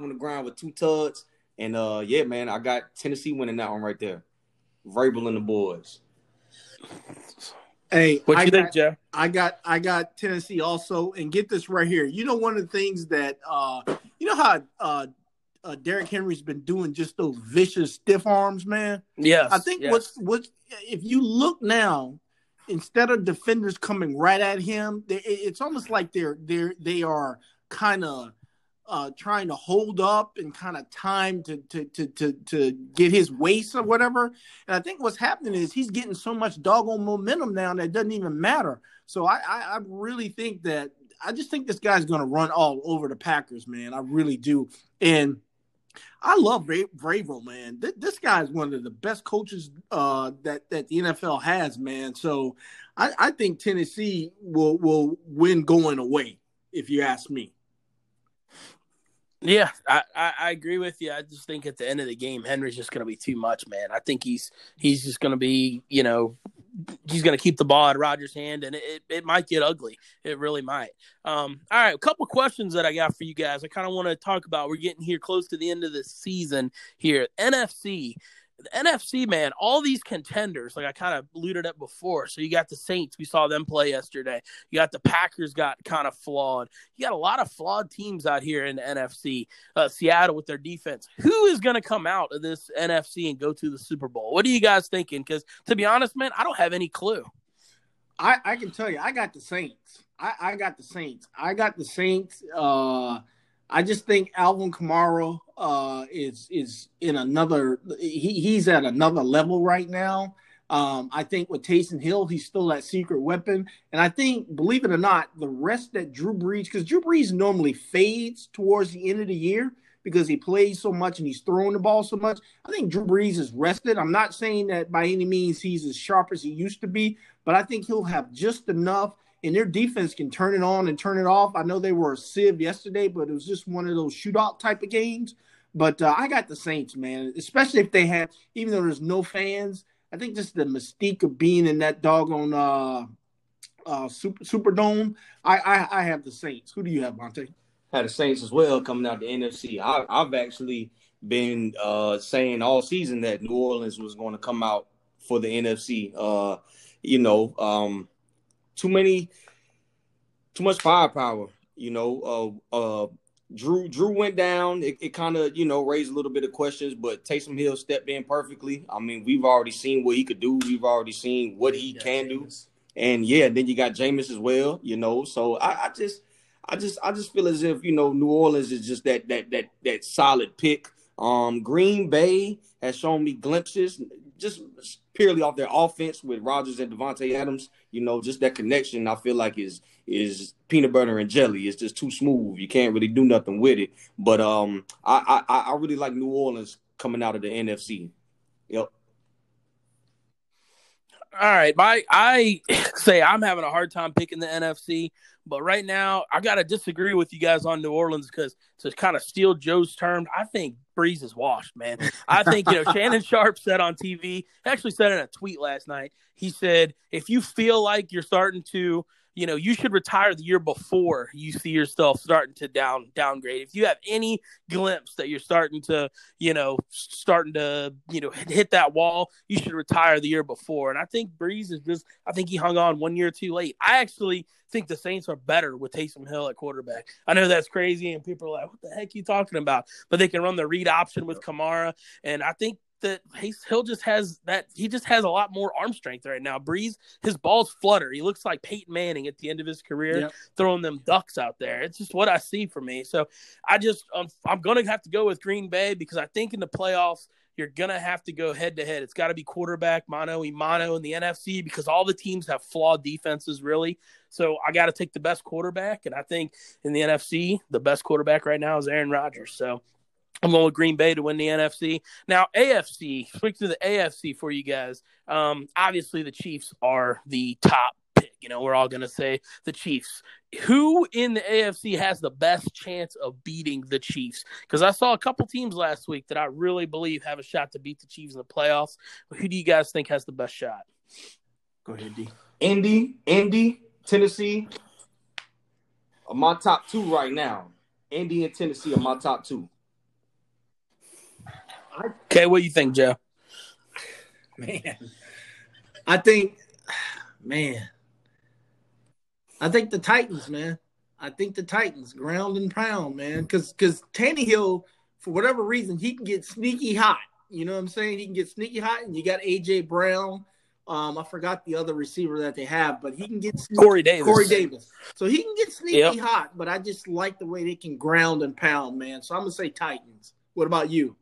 on the ground with 2 tuds. And, yeah, man, I got Tennessee winning that one right there. Vrabel and the boys. Hey, what you think, Jeff? I got Tennessee also. And get this right here. You know, one of the things that you know how Derrick Henry's been doing just those vicious stiff arms, man. Yes, I think what's if you look now, instead of defenders coming right at him, it's almost like they are kind of trying to hold up and kind of time to get his waist or whatever. And I think what's happening is he's getting so much doggone momentum now that it doesn't even matter. So I really think that I just think this guy's going to run all over the Packers, man. I really do. And I love Vrabel, man. This guy is one of the best coaches that the NFL has, man. So I think Tennessee will win going away, if you ask me. Yeah, I agree with you. I just think at the end of the game, Henry's just going to be too much, man. I think he's just going to be, you know, he's going to keep the ball at Rodgers' hand, and it might get ugly. It really might. All right, a couple questions that I got for you guys. I kind of want to talk about. We're getting here close to the end of the season here. NFC. The NFC, man, all these contenders, like I kind of alluded up before. So you got the Saints. We saw them play yesterday. You got the Packers got kind of flawed. You got a lot of flawed teams out here in the NFC. Seattle with their defense. Who is going to come out of this NFC and go to the Super Bowl? What are you guys thinking? Because, to be honest, man, I don't have any clue. I can tell you, I got the Saints. I just think Alvin Kamara is in another – he's at another level right now. I think with Taysom Hill, he's still that secret weapon. And I think, believe it or not, the rest that Drew Brees – because Drew Brees normally fades towards the end of the year because he plays so much and he's throwing the ball so much. I think Drew Brees is rested. I'm not saying that by any means he's as sharp as he used to be, but I think he'll have just enough – and their defense can turn it on and turn it off. I know they were a sieve yesterday, but it was just one of those shootout type of games. But I got the Saints, man, especially if they have, even though there's no fans, I think just the mystique of being in that doggone Superdome, I have the Saints. Who do you have, Monte? I had the Saints as well coming out the NFC. I've actually been saying all season that New Orleans was going to come out for the NFC. Too much firepower, you know. Drew went down. It kind of, you know, raised a little bit of questions, but Taysom Hill stepped in perfectly. I mean, we've already seen what he could do. We've already seen what he can do. And, yeah, then you got Jameis as well, you know. So I just – I just feel as if, you know, New Orleans is just that solid pick. Green Bay has shown me glimpses just purely off their offense with Rodgers and Devontae Adams. You know, just that connection I feel like is peanut butter and jelly. It's just too smooth. You can't really do nothing with it. But I really like New Orleans coming out of the NFC. Yep. All right, I say I'm having a hard time picking the NFC, but right now I got to disagree with you guys on New Orleans because, to kind of steal Joe's term, I think Breeze is washed, man. I think, you know, Shannon Sharp said on TV, actually said in a tweet last night, he said, if you feel like you're starting to, you know, you should retire the year before you see yourself starting to downgrade. If you have any glimpse that you're starting to hit that wall, you should retire the year before. And I think Breeze is just, I think he hung on one year too late. I actually think the Saints are better with Taysom Hill at quarterback. I know that's crazy, and people are like, what the heck are you talking about? But they can run the read option with Kamara, and I think that Hill just has that. He just has a lot more arm strength right now. Breeze, his balls flutter. He looks like Peyton Manning at the end of his career, throwing them ducks out there. It's just what I see for me. So I just, I'm going to have to go with Green Bay because I think in the playoffs, you're going to have to go head-to-head. It's got to be quarterback, mano-a-mano in the NFC because all the teams have flawed defenses, really. So I got to take the best quarterback, and I think in the NFC, the best quarterback right now is Aaron Rodgers. So I'm going with Green Bay to win the NFC. Now, AFC, speak to the AFC for you guys. Obviously, the Chiefs are the top pick. You know, we're all going to say the Chiefs. Who in the AFC has the best chance of beating the Chiefs? Because I saw a couple teams last week that I really believe have a shot to beat the Chiefs in the playoffs. Who do you guys think has the best shot? Go ahead, D. Indy, Tennessee are my top two right now. Indy and Tennessee are my top two. Okay, what do you think, Joe? I think the Titans, man. I think the Titans, ground and pound, man. Because Tannehill, for whatever reason, he can get sneaky hot. You know what I'm saying? He can get sneaky hot, and you got A.J. Brown. I forgot the other receiver that they have, but he can get sneaky. Corey Davis. So he can get sneaky hot, but I just like the way they can ground and pound, man. So I'm going to say Titans. What about you?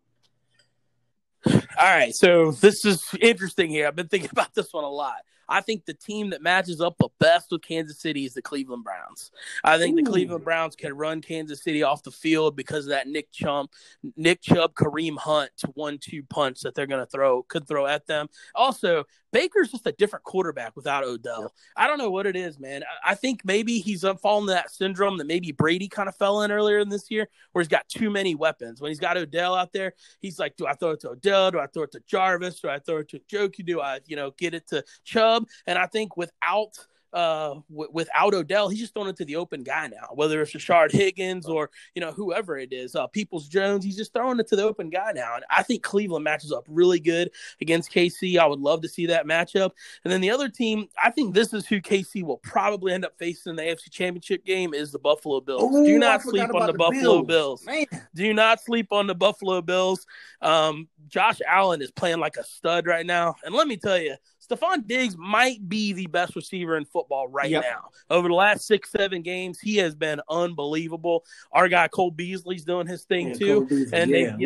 All right, so this is interesting here. I've been thinking about this one a lot. I think the team that matches up the best with Kansas City is the Cleveland Browns. I think the Cleveland Browns can run Kansas City off the field because of that Nick Chubb, Kareem Hunt 1-2 punch that they're going to throw at them. Also, Baker's just a different quarterback without Odell. I don't know what it is, man. I think maybe he's falling to that syndrome that maybe Brady kind of fell in earlier in this year where he's got too many weapons. When he's got Odell out there, he's like, do I throw it to Odell? Do I throw it to Jarvis? Do I throw it to Joku? Do I, get it to Chubb? And I think without Odell, he's just throwing it to the open guy now, whether it's Rashard Higgins or, whoever it is, Peoples-Jones, he's just throwing it to the open guy now. And I think Cleveland matches up really good against KC. I would love to see that matchup. And then the other team, I think this is who KC will probably end up facing in the AFC Championship game is the Buffalo Bills. Do not sleep on the Buffalo Bills. Do not sleep on the Buffalo Bills. Josh Allen is playing like a stud right now. And let me tell you, Stephon Diggs might be the best receiver in football right now. Over the last 6-7 games, he has been unbelievable. Our guy Cole Beasley's doing his thing too, and we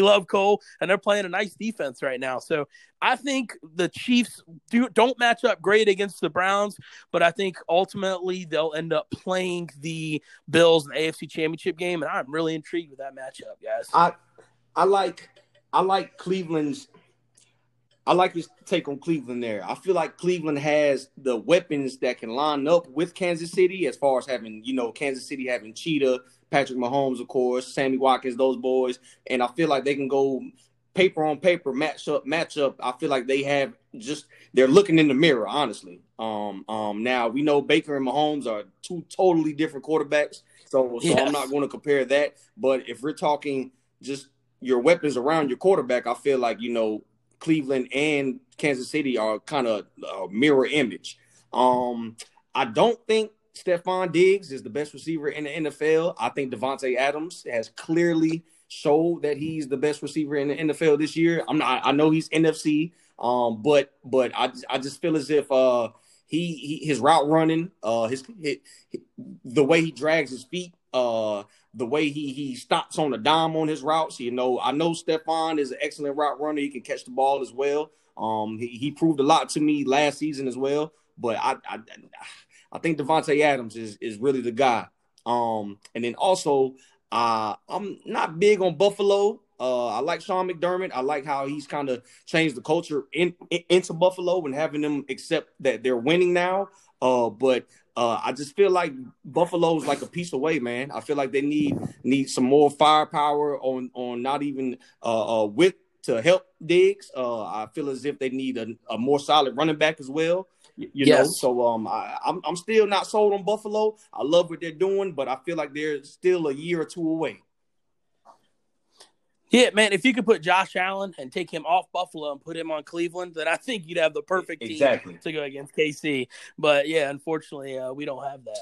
love Cole, and they're playing a nice defense right now. So I think the Chiefs don't match up great against the Browns, but I think ultimately they'll end up playing the Bills in the AFC Championship game, and I'm really intrigued with that matchup, guys. I like Cleveland's. I like his take on Cleveland there. I feel like Cleveland has the weapons that can line up with Kansas City as far as having, Kansas City having Cheetah, Patrick Mahomes, of course, Sammy Watkins, those boys. And I feel like they can go paper on paper, matchup. I feel like they have they're looking in the mirror, honestly. Now, we know Baker and Mahomes are two totally different quarterbacks, so I'm not going to compare that. But if we're talking just your weapons around your quarterback, I feel like, Cleveland and Kansas City are kind of a mirror image. I don't think Stephon Diggs is the best receiver in the NFL. I think Devontae Adams has clearly showed that he's the best receiver in the NFL this year. I know he's NFC, but I just feel as if His route running, the way he drags his feet, the way he stops on a dime on his routes. You know, I know Stephon is an excellent route runner. He can catch the ball as well. He proved a lot to me last season as well. But I think Devontae Adams is really the guy. And then also, I'm not big on Buffalo. I like Sean McDermott. I like how he's kind of changed the culture into Buffalo and having them accept that they're winning now. But I just feel like Buffalo's like a piece away, man. I feel like they need some more firepower on not even with to help Diggs. I feel as if they need a more solid running back as well. You know, so I'm still not sold on Buffalo. I love what they're doing, but I feel like they're still a year or two away. Yeah, man, if you could put Josh Allen and take him off Buffalo and put him on Cleveland, then I think you'd have the perfect team to go against KC. But, yeah, unfortunately, we don't have that.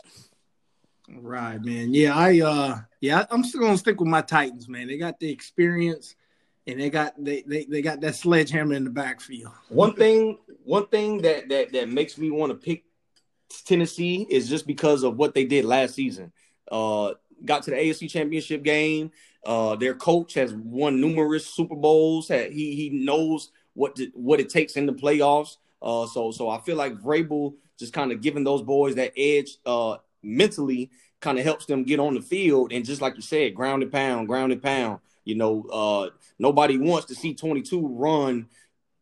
All right, man. Yeah, I'm still going to stick with my Titans, man. They got the experience, and they got that sledgehammer in the backfield. One thing that makes me want to pick Tennessee is just because of what they did last season. Got to the AFC Championship game. Their coach has won numerous Super Bowls. He knows what it takes in the playoffs. So I feel like Vrabel just kind of giving those boys that edge mentally kind of helps them get on the field. And just like you said, ground and pound. You know, nobody wants to see 22 run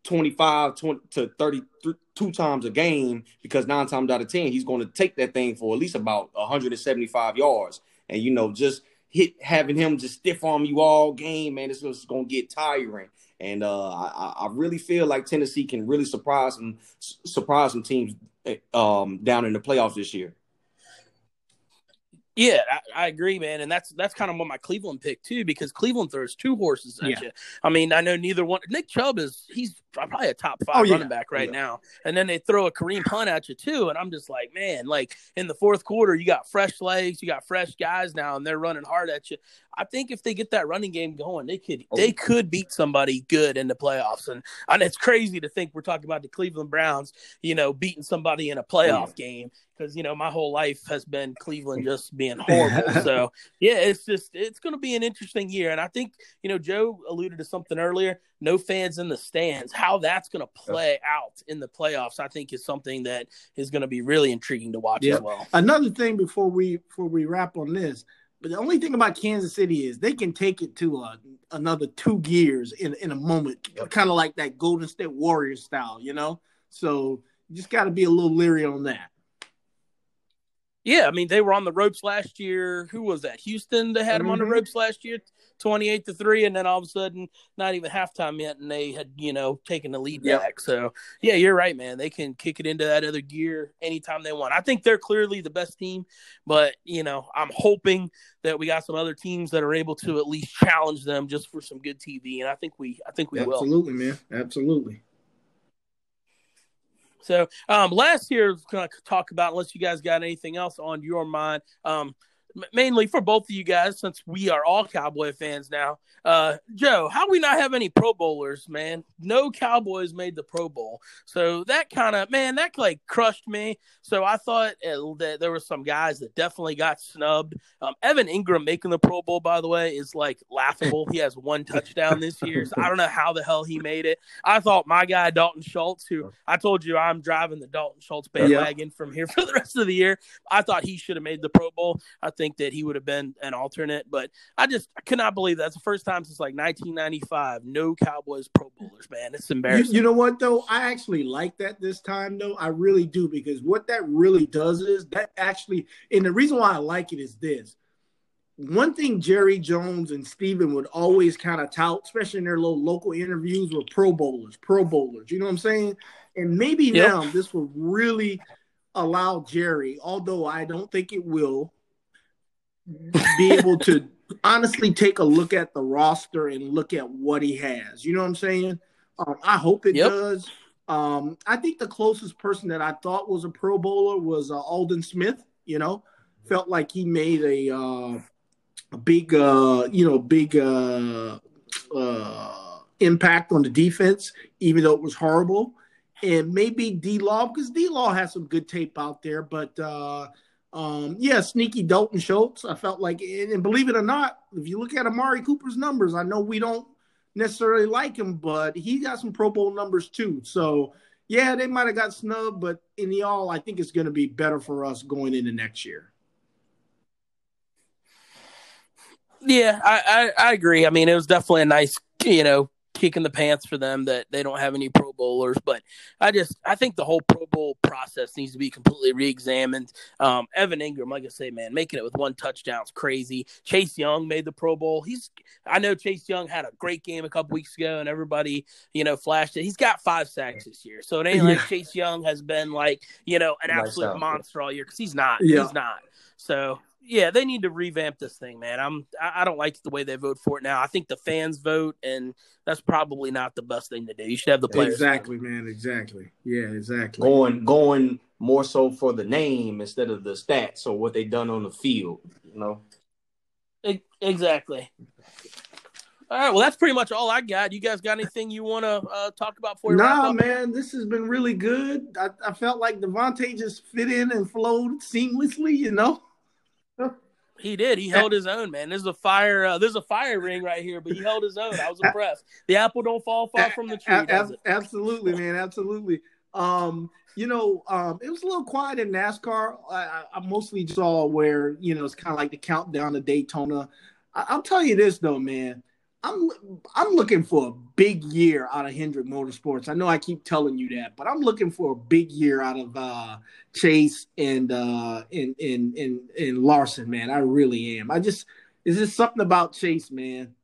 25 to 32 times a game because 9 times out of 10, he's going to take that thing for at least about 175 yards. And, you know, just – having him just stiff arm you all game, man, it's just going to get tiring. And I really feel like Tennessee can really surprise some teams down in the playoffs this year. Yeah, I agree, man. And that's kind of what my Cleveland pick, too, because Cleveland throws two horses at you. I mean, I know neither one – Nick Chubb he's probably a top 5 running back right now. And then they throw a Kareem Hunt at you, too. And I'm just like, man, like in the fourth quarter, you got fresh legs, you got fresh guys now, and they're running hard at you. I think if they get that running game going, they could beat somebody good in the playoffs. And it's crazy to think we're talking about the Cleveland Browns, you know, beating somebody in a playoff game. Because, you know, my whole life has been Cleveland just being horrible. So, yeah, it's going to be an interesting year. And I think, you know, Joe alluded to something earlier, no fans in the stands. How that's going to play out in the playoffs, I think, is something that is going to be really intriguing to watch as well. Another thing before we wrap on this, but the only thing about Kansas City is they can take it to another 2 gears in a moment, kind of like that Golden State Warriors style, you know? So you just got to be a little leery on that. Yeah, I mean, they were on the ropes last year. Who was that? Houston, they had them on the ropes last year, 28-3, and then all of a sudden, not even halftime yet, and they had, you know, taken the lead back. So, yeah, you're right, man. They can kick it into that other gear anytime they want. I think they're clearly the best team, but, you know, I'm hoping that we got some other teams that are able to at least challenge them just for some good TV, and I think we will. Absolutely, man. Absolutely. So last year, we're going to talk about, unless you guys got anything else on your mind, mainly for both of you guys, since we are all Cowboy fans now. Joe, how we not have any Pro Bowlers, man? No Cowboys made the Pro Bowl. So that kind of, man, that like crushed me. So I thought that there were some guys that definitely got snubbed. Evan Ingram making the Pro Bowl, by the way, is like laughable. He has 1 touchdown this year. So I don't know how the hell he made it. I thought my guy Dalton Schultz, who I told you I'm driving the Dalton Schultz bandwagon from here for the rest of the year. I thought he should have made the Pro Bowl. I think that he would have been an alternate, but I could not believe that's the first time since like 1995 no Cowboys Pro Bowlers, man. It's embarrassing. You know what though? I actually like that this time though. I really do, because what that really does is that actually, and the reason why I like it is this. One thing Jerry Jones and Steven would always kind of tout, especially in their little local interviews, were Pro Bowlers. You know what I'm saying? And maybe now this will really allow Jerry, although I don't think it will, be able to honestly take a look at the roster and look at what he has. You know what I'm saying? I hope it does. I think the closest person that I thought was a Pro Bowler was Alden Smith. You know, felt like he made a big impact on the defense, even though it was horrible. and maybe D-Law, because D-Law has some good tape out there. But, yeah, sneaky Dalton Schultz, I felt like. And believe it or not, if you look at Amari Cooper's numbers, I know we don't necessarily like him, but he got some Pro Bowl numbers too. So, yeah, they might have got snubbed, but in the all, I think it's going to be better for us going into next year. Yeah, I agree. I mean, it was definitely a nice, kick in the pants for them that they don't have any Pro Bowlers. But I think the whole Pro Bowl process needs to be completely reexamined. Evan Ingram, like I say, man, making it with one touchdown is crazy. Chase Young made the Pro Bowl. I know Chase Young had a great game a couple weeks ago, and everybody, flashed it. He's got 5 sacks this year, so it ain't like Chase Young has been an absolute monster all year, because he's not. Yeah. He's not. So. Yeah, they need to revamp this thing, man. I don't like the way they vote for it now. I think the fans vote, and that's probably not the best thing to do. You should have the players. Exactly, man. Exactly. Yeah, exactly. Going more so for the name instead of the stats or what they done on the field, Exactly. All right, well, that's pretty much all I got. You guys got anything you want to talk about before we wrap up? Man, this has been really good. I felt like Devontae just fit in and flowed seamlessly, He did. He held his own, man. There's a fire ring right here, but he held his own. I was impressed. The apple don't fall far from the tree. Absolutely, man. Absolutely. It was a little quiet in NASCAR. I mostly saw where it's kind of like the countdown to Daytona. I'll tell you this though, man. I'm looking for a big year out of Hendrick Motorsports. I know I keep telling you that, but I'm looking for a big year out of Chase and Larson, man. I really am. It's just something about Chase, man.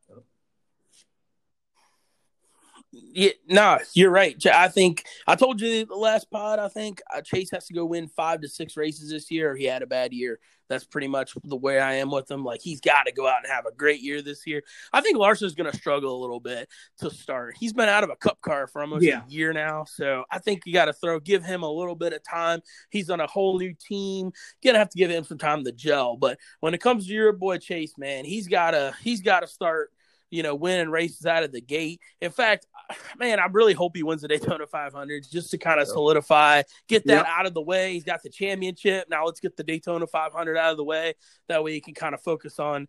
Yeah, you're right. I think I told you the last pod. I think Chase has to go win 5 to 6 races this year, or he had a bad year. That's pretty much the way I am with him. Like, he's got to go out and have a great year this year. I think Larson's going to struggle a little bit to start. He's been out of a cup car for almost a year now, so I think you got to give him a little bit of time. He's on a whole new team. You're going to have to give him some time to gel. But when it comes to your boy Chase, man, he's got to start. Winning races out of the gate. In fact, man, I really hope he wins the Daytona 500 just to kind of solidify, get that out of the way. He's got the championship. Now let's get the Daytona 500 out of the way. That way he can kind of focus on,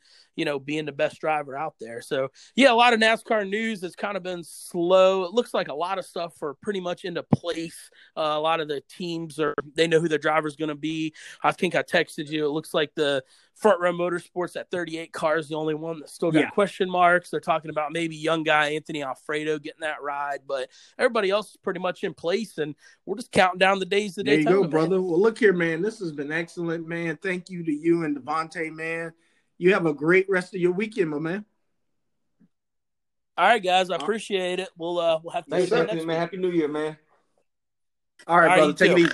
being the best driver out there. So, yeah, a lot of NASCAR news has kind of been slow. It looks like a lot of stuff are pretty much into place. A lot of the teams, they know who their driver's going to be. I think I texted you. It looks like the Front Row Motorsports at 38 cars, the only one that still got question marks. They're talking about maybe young guy Anthony Alfredo getting that ride, but everybody else is pretty much in place, and we're just counting down the days to Daytona. There you go, brother. Man. Well, look here, man. This has been excellent, man. Thank you to you and Devontae, man. You have a great rest of your weekend, my man. All right, guys. I appreciate it. We'll have to. Thanks, man. Happy New Year, man. All right, brother. Take it easy.